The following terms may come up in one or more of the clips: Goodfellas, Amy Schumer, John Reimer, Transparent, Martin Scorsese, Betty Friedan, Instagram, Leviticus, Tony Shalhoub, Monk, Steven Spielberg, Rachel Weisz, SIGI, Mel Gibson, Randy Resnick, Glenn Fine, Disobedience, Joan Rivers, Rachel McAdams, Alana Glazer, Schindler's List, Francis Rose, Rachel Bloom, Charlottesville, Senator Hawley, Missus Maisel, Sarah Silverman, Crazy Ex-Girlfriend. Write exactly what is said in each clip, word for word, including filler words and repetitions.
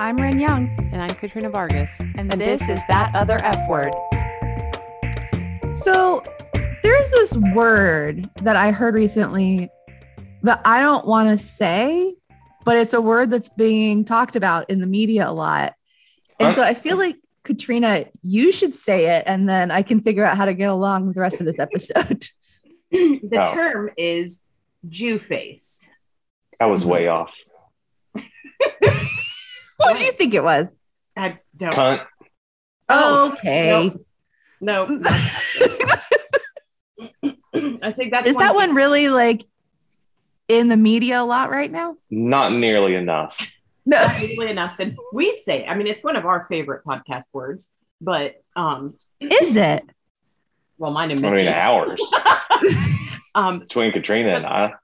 I'm Ren Young. And I'm Katrina Vargas. And, and this, this is That Other F Word. So there's this word that I heard recently that I don't want to say, but it's a word that's being talked about in the media a lot. And so I feel like, Katrina, you should say it, and then I can figure out how to get along with the rest of this episode. The oh. term is Jewface. I was way off. What did you think it was? I don't. Cunt. Oh, okay. No. Nope. Nope. I think that's. Is one that one really like in the media a lot right now? Not nearly enough. No. Not nearly enough. And we say, I mean, it's one of our favorite podcast words, but um, is it? Well, mine and Mitch's. I mean, ours. um, Between Katrina and I.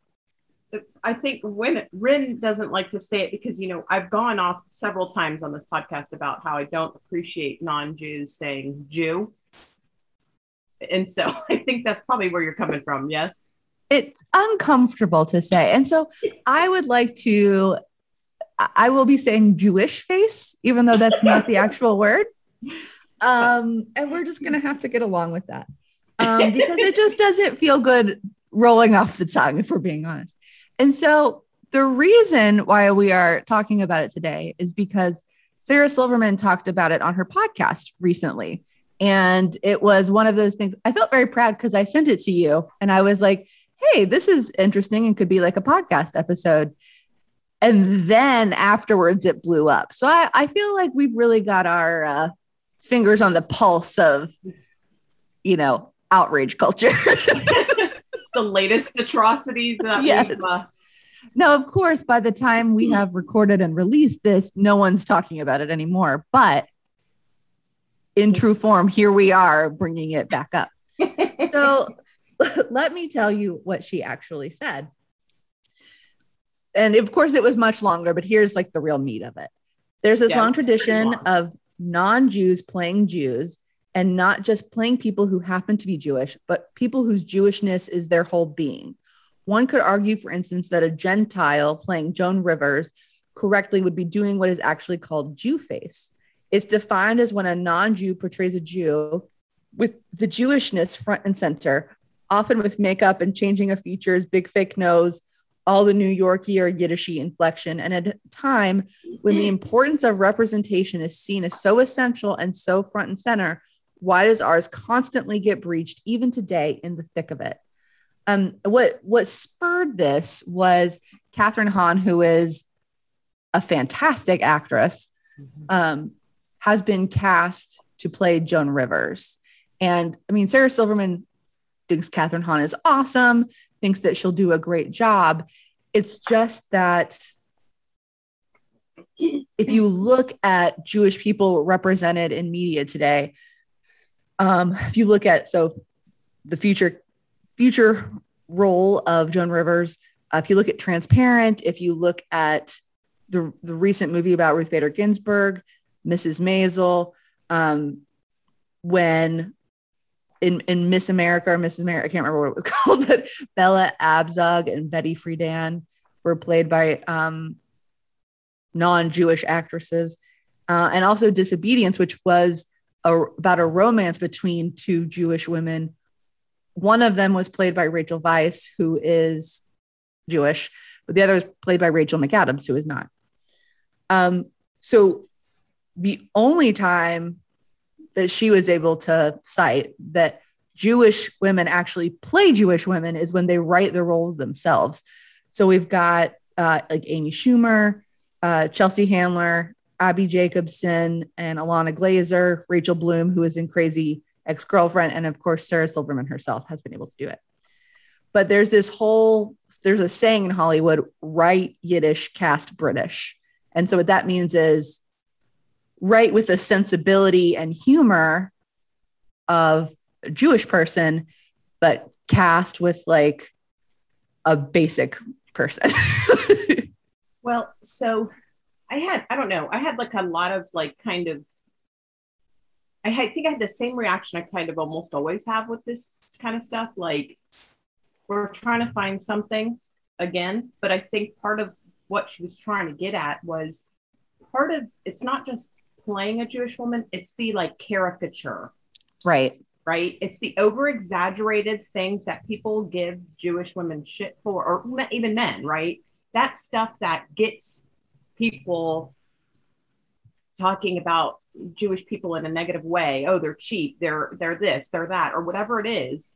I think when Rin doesn't like to say it because, you know, I've gone off several times on this podcast about how I don't appreciate non-Jews saying Jew. And so I think that's probably where you're coming from. Yes. It's uncomfortable to say. And so I would like to, I will be saying Jewish face, even though that's not the actual word. Um, and we're just going to have to get along with that um, because it just doesn't feel good rolling off the tongue, if we're being honest. And so the reason why we are talking about it today is because Sarah Silverman talked about it on her podcast recently. And it was one of those things. I felt very proud because I sent it to you and I was like, hey, this is interesting and could be like a podcast episode. And then afterwards it blew up. So I, I feel like we've really got our uh, fingers on the pulse of, you know, outrage culture. The latest atrocities that yes. we've... Uh... Now, of course, by the time we have recorded and released this, no one's talking about it anymore. But in true form, here we are bringing it back up. So let me tell you what she actually said. And of course, it was much longer, but here's like the real meat of it. There's this yeah, long tradition long. of non-Jews playing Jews. And not just playing people who happen to be Jewish, but people whose Jewishness is their whole being. One could argue, for instance, that a Gentile playing Joan Rivers correctly would be doing what is actually called Jewface. It's defined as when a non-Jew portrays a Jew with the Jewishness front and center, often with makeup and changing of features, big fake nose, all the New Yorkie or Yiddishy inflection, and at a time when the importance of representation is seen as so essential and so front and center. Why does ours constantly get breached even today in the thick of it? Um, what, what spurred this was Katherine Hahn, who is a fantastic actress, um, has been cast to play Joan Rivers. And I mean, Sarah Silverman thinks Katherine Hahn is awesome, thinks that she'll do a great job. It's just that if you look at Jewish people represented in media today, Um, if you look at, so the future, future role of Joan Rivers, uh, if you look at Transparent, if you look at the, the recent movie about Ruth Bader Ginsburg, Missus Maisel, um, when in, in Miss America or Missus America, I can't remember what it was called, but Bella Abzug and Betty Friedan were played by um, non-Jewish actresses. Uh, and also Disobedience, which was A, about a romance between two Jewish women. One of them was played by Rachel Weisz, who is Jewish, but the other is played by Rachel McAdams, who is not. Um, so the only time that she was able to cite that Jewish women actually play Jewish women is when they write the roles themselves. So we've got uh, like Amy Schumer, uh, Chelsea Handler, Abby Jacobson and Alana Glazer, Rachel Bloom, who is in Crazy Ex-Girlfriend, and of course, Sarah Silverman herself has been able to do it. But there's this whole, there's a saying in Hollywood, write Yiddish, cast British. And so what that means is write with a sensibility and humor of a Jewish person, but cast with like a basic person. Well, so... I had, I don't know, I had like a lot of like kind of, I, had, I think I had the same reaction I kind of almost always have with this kind of stuff. Like we're trying to find something again, but I think part of what she was trying to get at was part of, it's not just playing a Jewish woman, it's the like caricature. Right. Right. It's the over exaggerated things that people give Jewish women shit for, or even men. Right. That stuff that gets people talking about Jewish people in a negative way. Oh, they're cheap. They're, they're this, they're that, or whatever it is.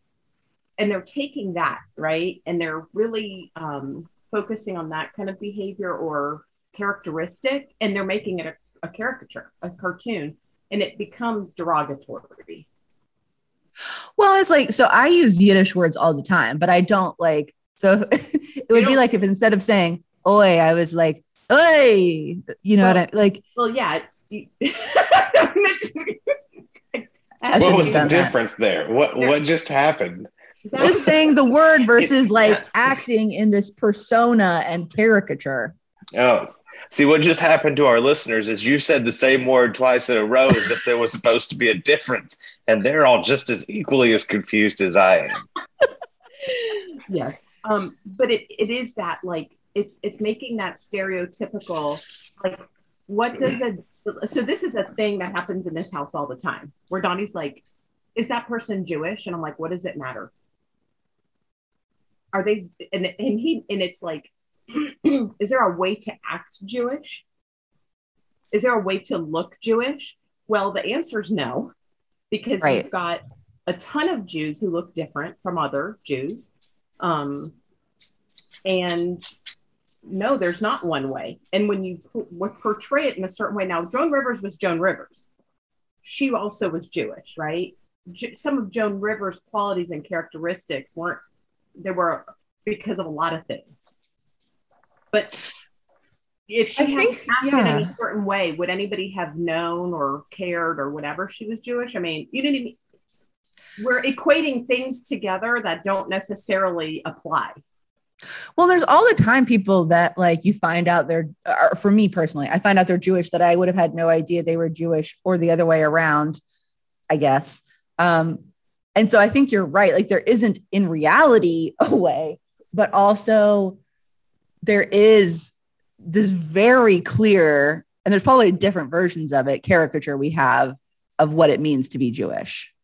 And they're taking that, right? And they're really um, focusing on that kind of behavior or characteristic, and they're making it a, a caricature, a cartoon, and it becomes derogatory. Well, it's like, so I use Yiddish words all the time, but I don't like, so if, it would be like if instead of saying, oi, I was like, oi, you know well, what I, like. Well, yeah. It's, what was the difference that. there? What What just happened? That's just saying the word versus like acting in this persona and caricature. Oh, see, what just happened to our listeners is you said the same word twice in a row as if there was supposed to be a difference, and they're all just as equally as confused as I am. Yes, um, but it, it is that like it's it's making that stereotypical like what does a so this is a thing that happens in this house all the time where Donnie's like, is that person Jewish? And I'm like, what does it matter? Are they, and, and he, and it's like, is there a way to act Jewish? Is there a way to look Jewish? Well, the answer is no, because right. you've got a ton of Jews who look different from other Jews. Um, and no, there's not one way. And when you p- portray it in a certain way, now Joan Rivers was Joan Rivers. She also was Jewish, right? J- some of Joan Rivers' qualities and characteristics weren't, they were because of a lot of things. But if she I had think, acted yeah. in a certain way, would anybody have known or cared or whatever she was Jewish? I mean, you didn't even, we're equating things together that don't necessarily apply. Well, there's all the time people that like you find out they're, or for me personally, I find out they're Jewish that I would have had no idea they were Jewish or the other way around, I guess. Um, and so I think you're right. Like there isn't in reality a way, but also there is this very clear, and there's probably different versions of it, caricature we have of what it means to be Jewish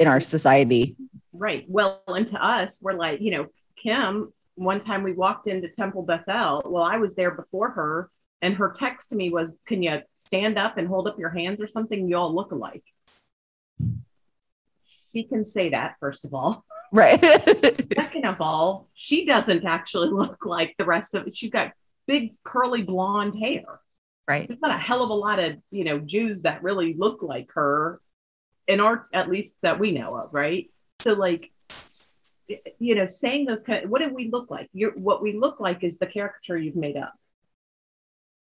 in our society. Right. Well, and to us, we're like, you know, Kim, one time we walked into Temple Bethel. Well, I was there before her, and her text to me was, can you stand up and hold up your hands or something? You all look alike. She can say that, first of all. Right. Second of all, she doesn't actually look like the rest of it. She's got big, curly, blonde hair. Right. There's not a hell of a lot of, you know, Jews that really look like her, in our, at least that we know of, right? So, like, you know, saying those kind of, what do we look like? You're, what we look like is the caricature you've made up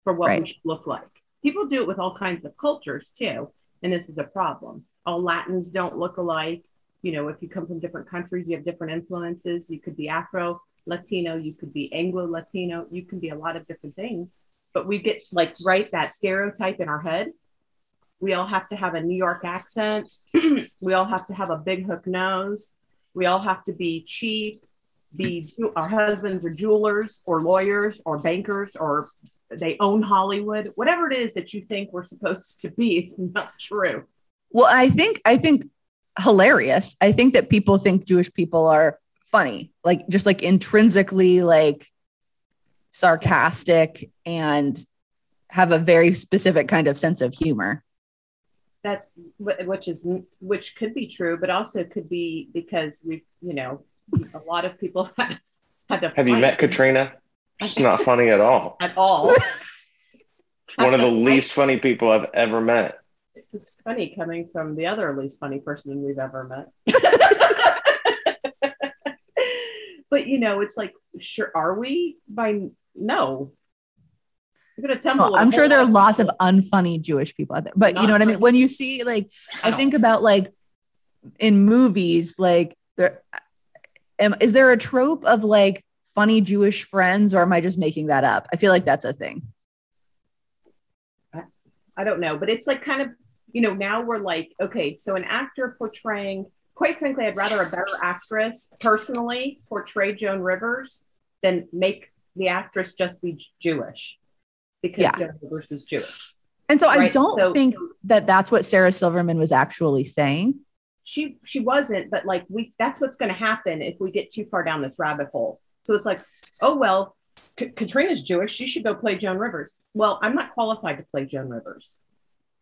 for what right. we should look like. People do it with all kinds of cultures too. And this is a problem. All Latins don't look alike. You know, if you come from different countries, you have different influences. You could be Afro-Latino, you could be Anglo-Latino, you can be a lot of different things. But we get like, right, that stereotype in our head. We all have to have a New York accent. We all have to have a big hook nose. We all have to be cheap, be our husbands are jewelers or lawyers or bankers or they own Hollywood. Whatever it is that you think we're supposed to be, it's not true. Well, I think, I think hilarious. I think that people think Jewish people are funny, like just like intrinsically like sarcastic and have a very specific kind of sense of humor. That's which is which could be true, but also could be because we've, you know, a lot of people had, had to. Have you met Katrina? She's not funny at all. At all. One of the least funny people I've ever met. It's funny coming from the other least funny person we've ever met. But, you know, it's like, sure, are we? By no. Well, I'm sure there are lots of unfunny Jewish people out there, but you know what I mean? When you see, like, I think about like in movies, like there, am, is there a trope of like funny Jewish friends or am I just making that up? I feel like that's a thing. I don't know, but it's like kind of, you know, now we're like, okay, so an actor portraying, quite frankly, I'd rather a better actress personally portray Joan Rivers than make the actress just be Jewish. because yeah. Joan Rivers was Jewish. And so right? I don't so, think that that's what Sarah Silverman was actually saying. She she wasn't, but like we that's what's going to happen if we get too far down this rabbit hole. So it's like, oh, well, K- Katrina's Jewish. She should go play Joan Rivers. Well, I'm not qualified to play Joan Rivers.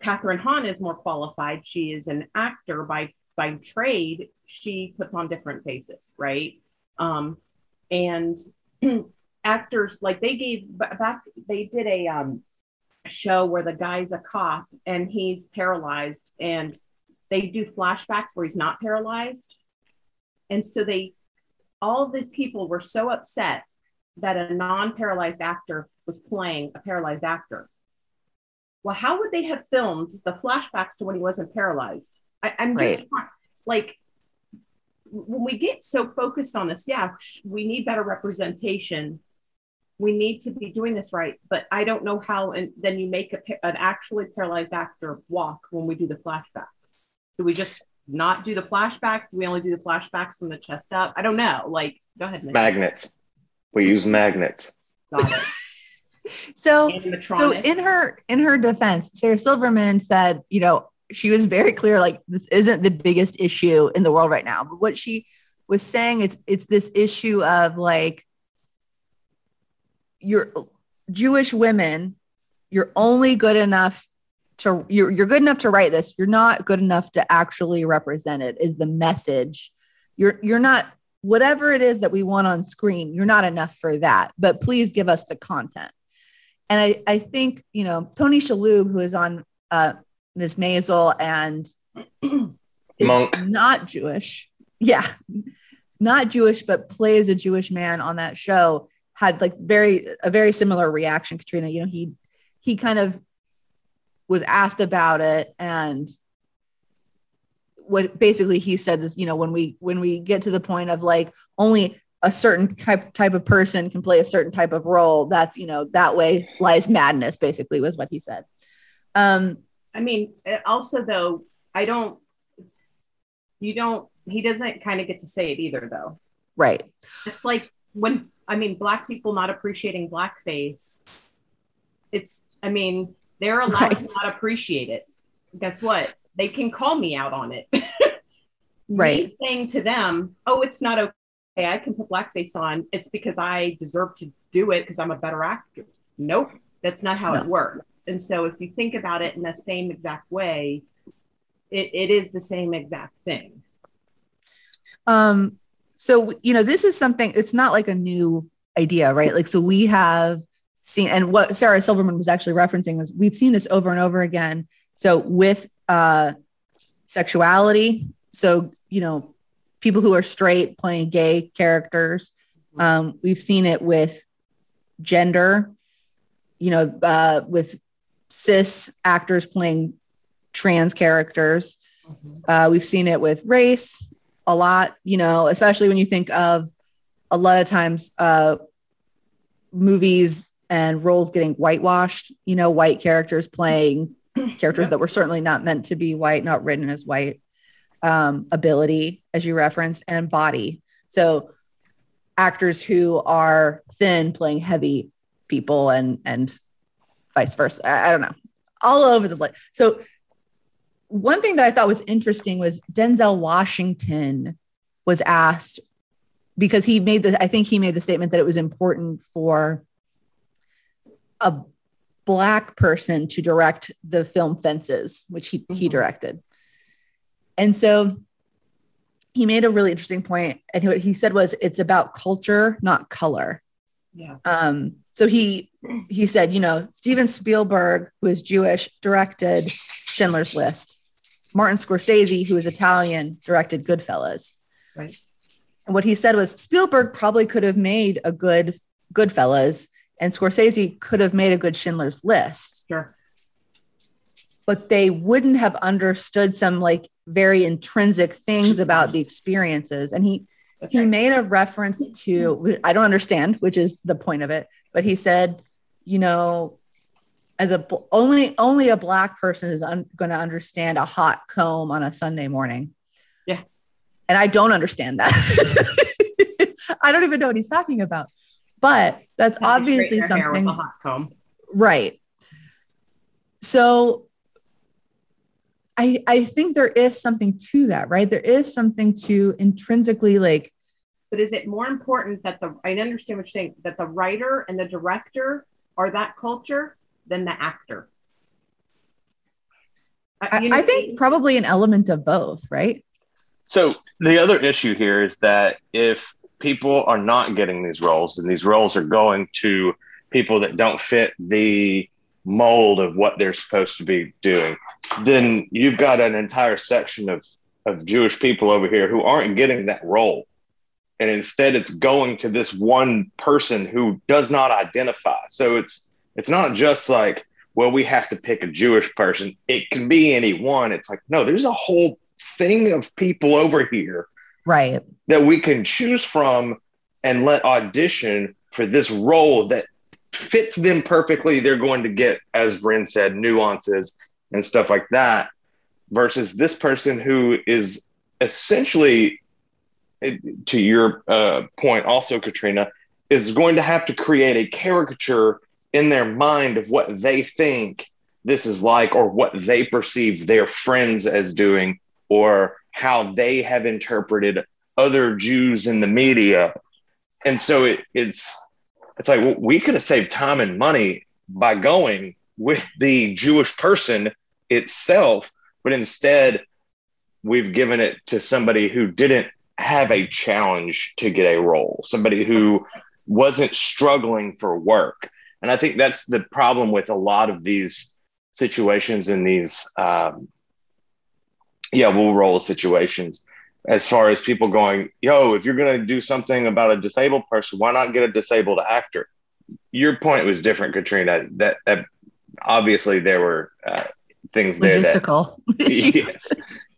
Katherine Hahn is more qualified. She is an actor by by trade. She puts on different faces, right? Um, and actors, like they gave back, they did a um, show where the guy's a cop and he's paralyzed, and they do flashbacks where he's not paralyzed. And so they, all the people were so upset that a non-paralyzed actor was playing a paralyzed actor. Well, how would they have filmed the flashbacks to when he wasn't paralyzed? I, I'm right. just like, when we get so focused on this, yeah, we need better representation. We need to be doing this right, but I don't know how. And then you make a, an actually paralyzed actor walk when we do the flashbacks. So we just not do the flashbacks. We only do the flashbacks from the chest up. I don't know. Like, go ahead. Nick. Magnets. We use magnets. Got it. So, so in her in her defense, Sarah Silverman said, you know, she was very clear, like, this isn't the biggest issue in the world right now. But what she was saying, it's it's this issue of like, you're Jewish women, you're only good enough to you're you're good enough to write this. You're not good enough to actually represent it, is the message. You're you're not whatever it is that we want on screen, you're not enough for that. But please give us the content. And I, I think, you know, Tony Shalhoub, who is on uh, Miz Maisel and is Monk. Not Jewish. Yeah, not Jewish, but plays a Jewish man on that show, had like very a very similar reaction, Katrina. You know, he he kind of was asked about it. And what basically he said is, you know, when we when we get to the point of like only a certain type type of person can play a certain type of role, that's, you know, that way lies madness, basically was what he said. Um, I mean, also though, I don't, you don't, he doesn't kind of get to say it either though. Right. It's like when, I mean, Black people not appreciating blackface. It's, I mean, they're allowed right. to not appreciate it. Guess what? They can call me out on it. Right. Me saying to them, oh, it's not okay. Hey, I can put blackface on. It's because I deserve to do it because I'm a better actor. Nope. That's not how no. it works. And so if you think about it in the same exact way, it, it is the same exact thing. Um. So, you know, this is something, it's not like a new idea, right? Like, so we have seen, and what Sarah Silverman was actually referencing is we've seen this over and over again. So with uh, sexuality, so, you know, people who are straight playing gay characters. Um, we've seen it with gender, you know, uh, with cis actors playing trans characters. Uh, we've seen it with race a lot, you know, especially when you think of a lot of times uh, movies and roles getting whitewashed, you know, white characters playing characters that were certainly not meant to be white, not written as white. Um, ability, as you referenced, and body. So actors who are thin playing heavy people and and vice versa. I, I don't know. All over the place. So one thing that I thought was interesting was Denzel Washington was asked, because he made the, I think he made the statement that it was important for a Black person to direct the film Fences, which he, mm-hmm. he directed. And so he made a really interesting point. And what he said was, it's about culture, not color. Yeah. Um, so he he said, you know, Steven Spielberg, who is Jewish, directed Schindler's List. Martin Scorsese, who is Italian, directed Goodfellas. Right. And what he said was, Spielberg probably could have made a good Goodfellas, and Scorsese could have made a good Schindler's List. Sure. But they wouldn't have understood some like very intrinsic things about the experiences. And he, okay. he made a reference to, I don't understand, which is the point of it, but he said, you know, as a, only, only a Black person is un- going to understand a hot comb on a Sunday morning. Yeah. And I don't understand that. I don't even know what he's talking about, but that's, that's obviously something. Hot comb. Right. So I, I think there is something to that, right? There is something to intrinsically like. But is it more important that the, I understand what you're saying, that the writer and the director are that culture than the actor? Uh, you know, I think probably an element of both, right? So the other issue here is that if people are not getting these roles, and these roles are going to people that don't fit the mold of what they're supposed to be doing, then you've got an entire section of, of Jewish people over here who aren't getting that role. And instead it's going to this one person who does not identify. So it's, it's not just like, well, we have to pick a Jewish person. It can be anyone. It's like, no, there's a whole thing of people over here, right, that we can choose from and let audition for this role that fits them perfectly. They're going to get, as Ren said, nuances and stuff like that, versus this person who is essentially, to your uh, point also, Katrina, is going to have to create a caricature in their mind of what they think this is like, or what they perceive their friends as doing, or how they have interpreted other Jews in the media. And so it, it's it's like, well, we could have saved time and money by going with the Jewish person itself, but instead we've given it to somebody who didn't have a challenge to get a role, somebody who wasn't struggling for work. And I think that's the problem with a lot of these situations and these, um, yeah, we'll roll situations, as far as people going, yo, if you're going to do something about a disabled person, why not get a disabled actor? Your point was different, Katrina, that, that obviously there were uh, things there. Logistical. Yes.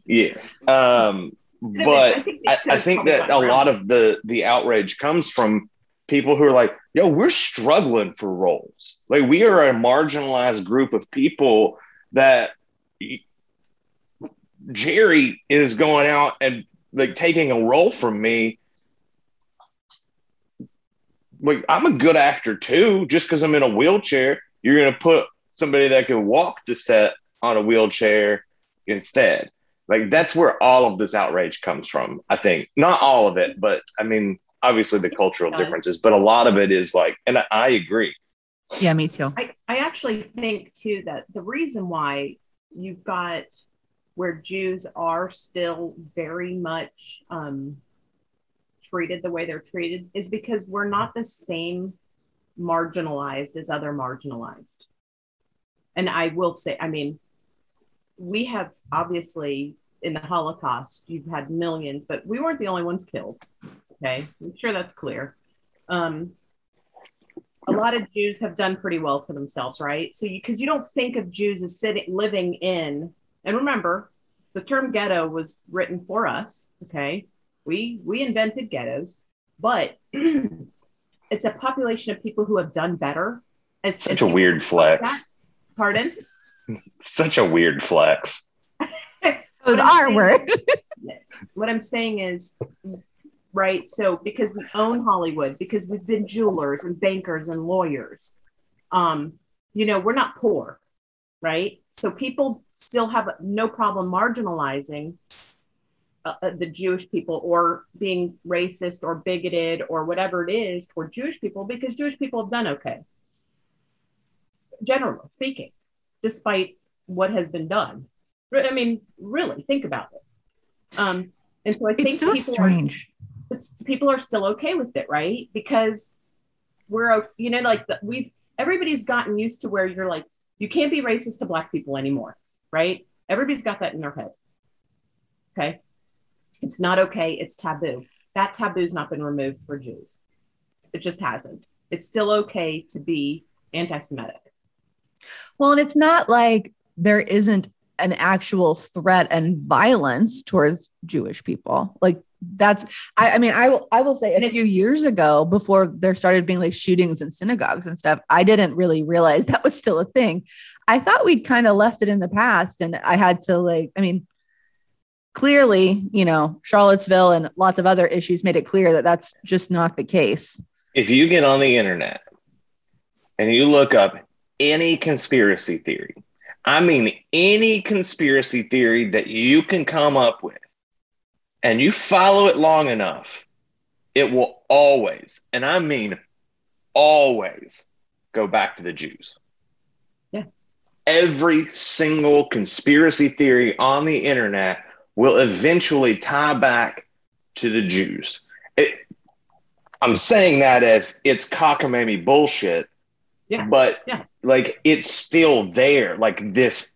Yes. Um, but I think, I, I think that a lot of the, the outrage comes from people who are like, yo, we're struggling for roles. Like, we are a marginalized group of people that Jerry is going out and like taking a role from me. Like, I'm a good actor too. Just because I'm in a wheelchair, you're going to put somebody that can walk to set on a wheelchair instead. Like, that's where all of this outrage comes from, I think. Not all of it, but I mean, obviously the cultural differences, but a lot of it is like, and I, I agree. Yeah, me too. I, I actually think too that the reason why you've got where Jews are still very much um, treated the way they're treated is because we're not the same marginalized as other marginalized. And I will say, I mean, we have obviously in the Holocaust, you've had millions, but we weren't the only ones killed. Okay, I'm sure that's clear. Um, a lot of Jews have done pretty well for themselves, right? So, because you, you don't think of Jews as sitting, living in, and remember, the term ghetto was written for us. Okay, we we invented ghettos, but it's a population of people who have done better. As, Such as a weird flex. Like, pardon? Such a weird flex. Those are words. What I'm saying is. Right. So because we own Hollywood, because we've been jewelers and bankers and lawyers, um, you know, we're not poor. Right. So people still have no problem marginalizing uh, the Jewish people, or being racist or bigoted or whatever it is toward Jewish people, because Jewish people have done okay, generally speaking, despite what has been done. I mean, really think about it. Um, and so I think it's so strange. Are, It's, people are still okay with it, right? Because we're, you know, like the, we've, everybody's gotten used to where you're like, you can't be racist to Black people anymore, right? Everybody's got that in their head. Okay. It's not okay. It's taboo. That taboo's not been removed for Jews. It just hasn't. It's still okay to be anti-Semitic. Well, and it's not like there isn't an actual threat and violence towards Jewish people. Like, that's, I, I mean, I will, I will say a few years ago, before there started being like shootings in synagogues and stuff, I didn't really realize that was still a thing. I thought we'd kind of left it in the past, and I had to like, I mean, clearly, you know, Charlottesville and lots of other issues made it clear that that's just not the case. If you get on the internet and you look up any conspiracy theory. I mean, any conspiracy theory that you can come up with, and you follow it long enough, it will always, and I mean always, go back to the Jews. Yeah. Every single conspiracy theory on the internet will eventually tie back to the Jews. It, I'm saying that as it's cockamamie bullshit, yeah. but yeah. like it's still there. Like this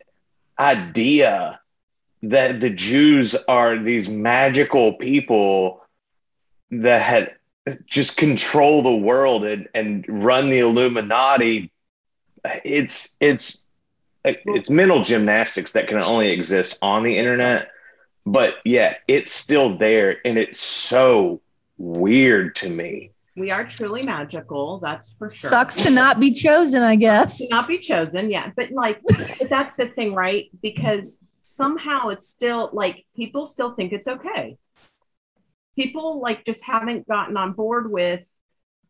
idea that the Jews are these magical people that had just control the world and, and run the Illuminati. It's it's it's mental gymnastics that can only exist on the internet. But yeah, it's still there, and it's so weird to me. We are truly magical, that's for sure. Sucks to not be chosen, I guess. Sucks to not be chosen, yeah. But like, but that's the thing, right? Because somehow it's still like people still think it's okay. People like just haven't gotten on board with,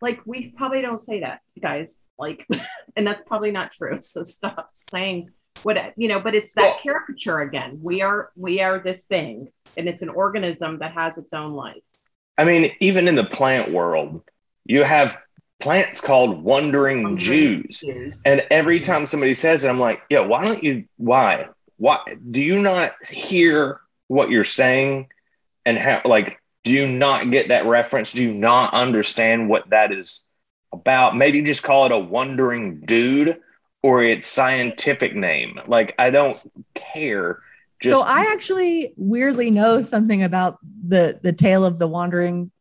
like, we probably don't say that, guys. Like, and that's probably not true. So stop saying what, you know, but it's that yeah. caricature again. We are, we are this thing, and it's an organism that has its own life. I mean, even in the plant world, you have plants called wandering mm-hmm. Jews. Jews. And every time somebody says it, I'm like, yeah, why don't you, why, why do you not hear what you're saying? And how, like, do you not get that reference? Do you not understand what that is about? Maybe just call it a wandering dude or its scientific name. Like, I don't care. Just- so I actually weirdly know something about the, the tale of the wandering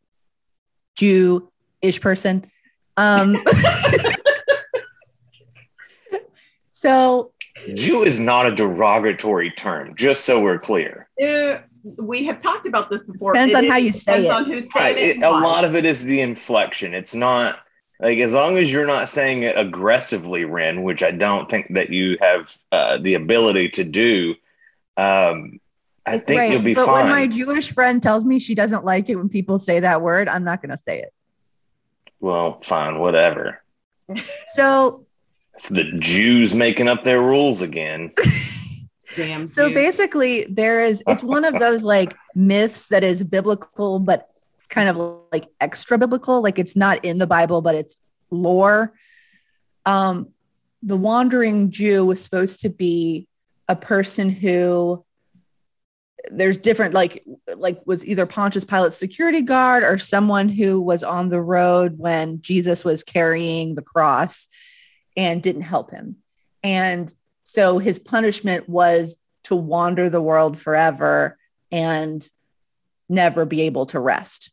Jew-ish person. Um, so Jew is not a derogatory term, just so we're clear. Uh, We have talked about this before. Depends it on is, how you say it. On who's saying it, it a lot of it is the inflection. It's not like, as long as you're not saying it aggressively, Ren, which I don't think that you have uh, the ability to do. Um, I it's think right. you'll be but fine. But when my Jewish friend tells me she doesn't like it when people say that word, I'm not going to say it. Well, fine, whatever. So it's the Jews making up their rules again. Damn so dude. Basically there is, it's one of those like myths that is biblical, but kind of like extra biblical. Like it's not in the Bible, but it's lore. Um, the wandering Jew was supposed to be a person who there's different, like, like was either Pontius Pilate's security guard or someone who was on the road when Jesus was carrying the cross and didn't help him. And so his punishment was to wander the world forever and never be able to rest.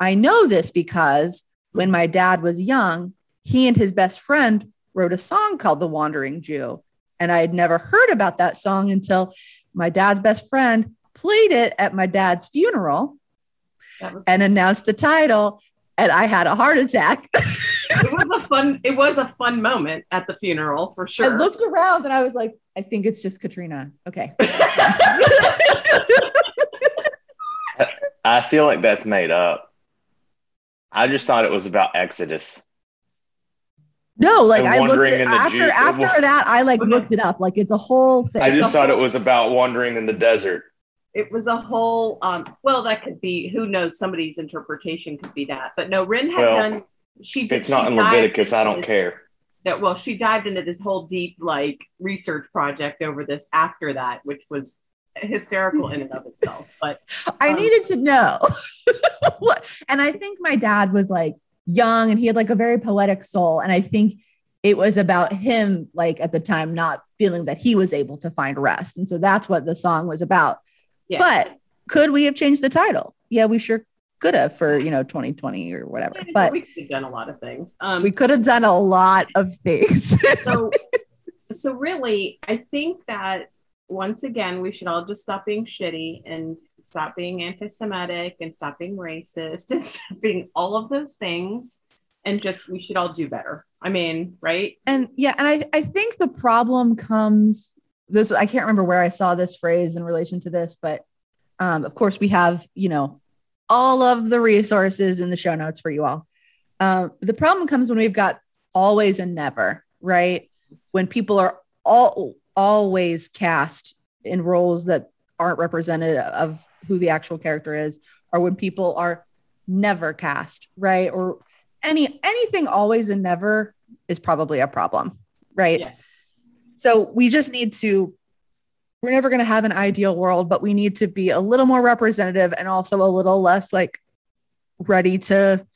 I know this because when my dad was young, he and his best friend wrote a song called The Wandering Jew. And I had never heard about that song until my dad's best friend played it at my dad's funeral and announced the title. And I had a heart attack. It was a fun, it was a fun moment at the funeral for sure. I looked around and I was like, I think it's just Katrina. Okay. I feel like that's made up. I just thought it was about Exodus. No, like I looked it, in the after, Jew- after was, that, I like looked it up. Like it's a whole thing. I just thought whole- it was about wandering in the desert. It was a whole, um, well, that could be, who knows, somebody's interpretation could be that. But no, Ren had well, done, she did. It's not in Leviticus, I don't this, care. That, well, she dived into this whole deep, like, research project over this after that, which was hysterical in and of itself. But um, I needed to know. And I think my dad was, like, young, and he had, like, a very poetic soul. And I think it was about him, like, at the time, not feeling that he was able to find rest. And so that's what the song was about. Yeah. But could we have changed the title? Yeah, we sure could have for, you know, twenty twenty or whatever. Yeah, but we could have done a lot of things. Um, we could have done a lot of things. so, so really, I think that once again, we should all just stop being shitty and stop being anti-Semitic and stop being racist and stop being all of those things. And just, we should all do better. I mean, right? And yeah, and I, I think the problem comes... This, I can't remember where I saw this phrase in relation to this, but um, of course we have, you know, all of the resources in the show notes for you all. Uh, the problem comes when we've got always and never, right? when people are all always cast in roles that aren't representative of who the actual character is, or when people are never cast, right? Or any anything always and never is probably a problem, right? Yeah. So we just need to, we're never going to have an ideal world, but we need to be a little more representative and also a little less like ready to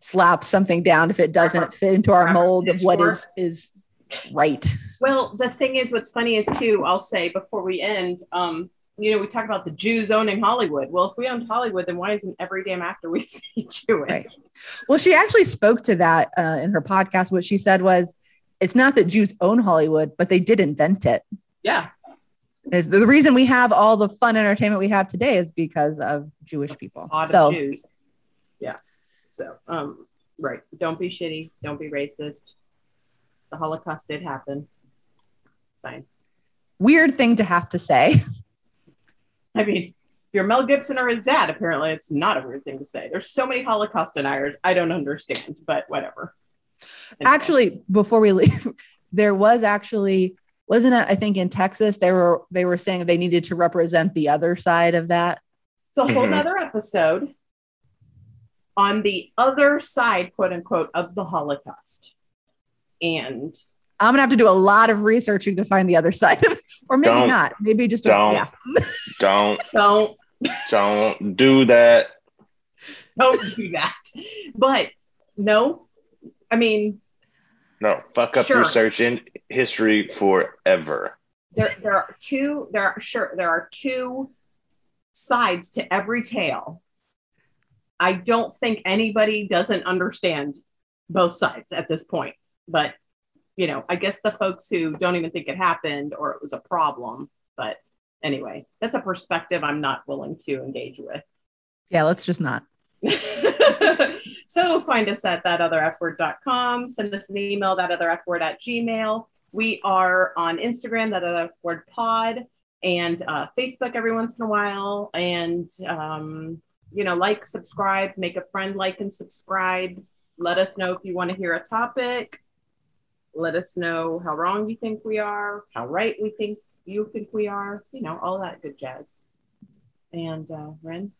slap something down if it doesn't fit into our mold of what is, is right. Well, the thing is, what's funny is too, I'll say before we end, um, you know, we talk about the Jews owning Hollywood. Well, if we owned Hollywood, then why isn't every damn actor we see Jewish? Right. Well, she actually spoke to that uh, in her podcast. What she said was, it's not that Jews own Hollywood, but they did invent it. Yeah. Is the reason we have all the fun entertainment we have today is because of Jewish people. A lot so, of Jews. Yeah. So, um, right. Don't be shitty. Don't be racist. The Holocaust did happen. Fine. Weird thing to have to say. I mean, if you're Mel Gibson or his dad, apparently it's not a weird thing to say. There's so many Holocaust deniers. I don't understand, but whatever. Anyway. Actually, before we leave, there was actually, wasn't it, I think in Texas, they were they were saying they needed to represent the other side of that. It's a whole mm-hmm. other episode on the other side, quote unquote, of the Holocaust. And I'm going to have to do a lot of researching to find the other side of it. Or maybe don't, not. Maybe just don't. Yeah. Don't. Don't. Don't do that. Don't do that. But no, I mean. No, fuck up sure. your search in history forever. There, there are two, there are, sure, there are two sides to every tale. I don't think anybody doesn't understand both sides at this point, but you know, I guess the folks who don't even think it happened or it was a problem, but anyway, that's a perspective I'm not willing to engage with. Yeah, let's just not. So find us at that other f word dot com. Send us an email, that other f word at gmail. We are on Instagram, that other f word pod, and uh, Facebook every once in a while. And, um, you know, like, subscribe, make a friend, like, and subscribe. Let us know if you want to hear a topic. Let us know how wrong you think we are, how right we think you think we are, you know, all that good jazz. And uh, Ren?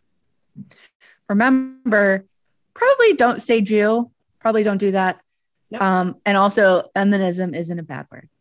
Remember, probably don't say Jew. Probably don't do that. Nope. Um, and also, feminism isn't a bad word.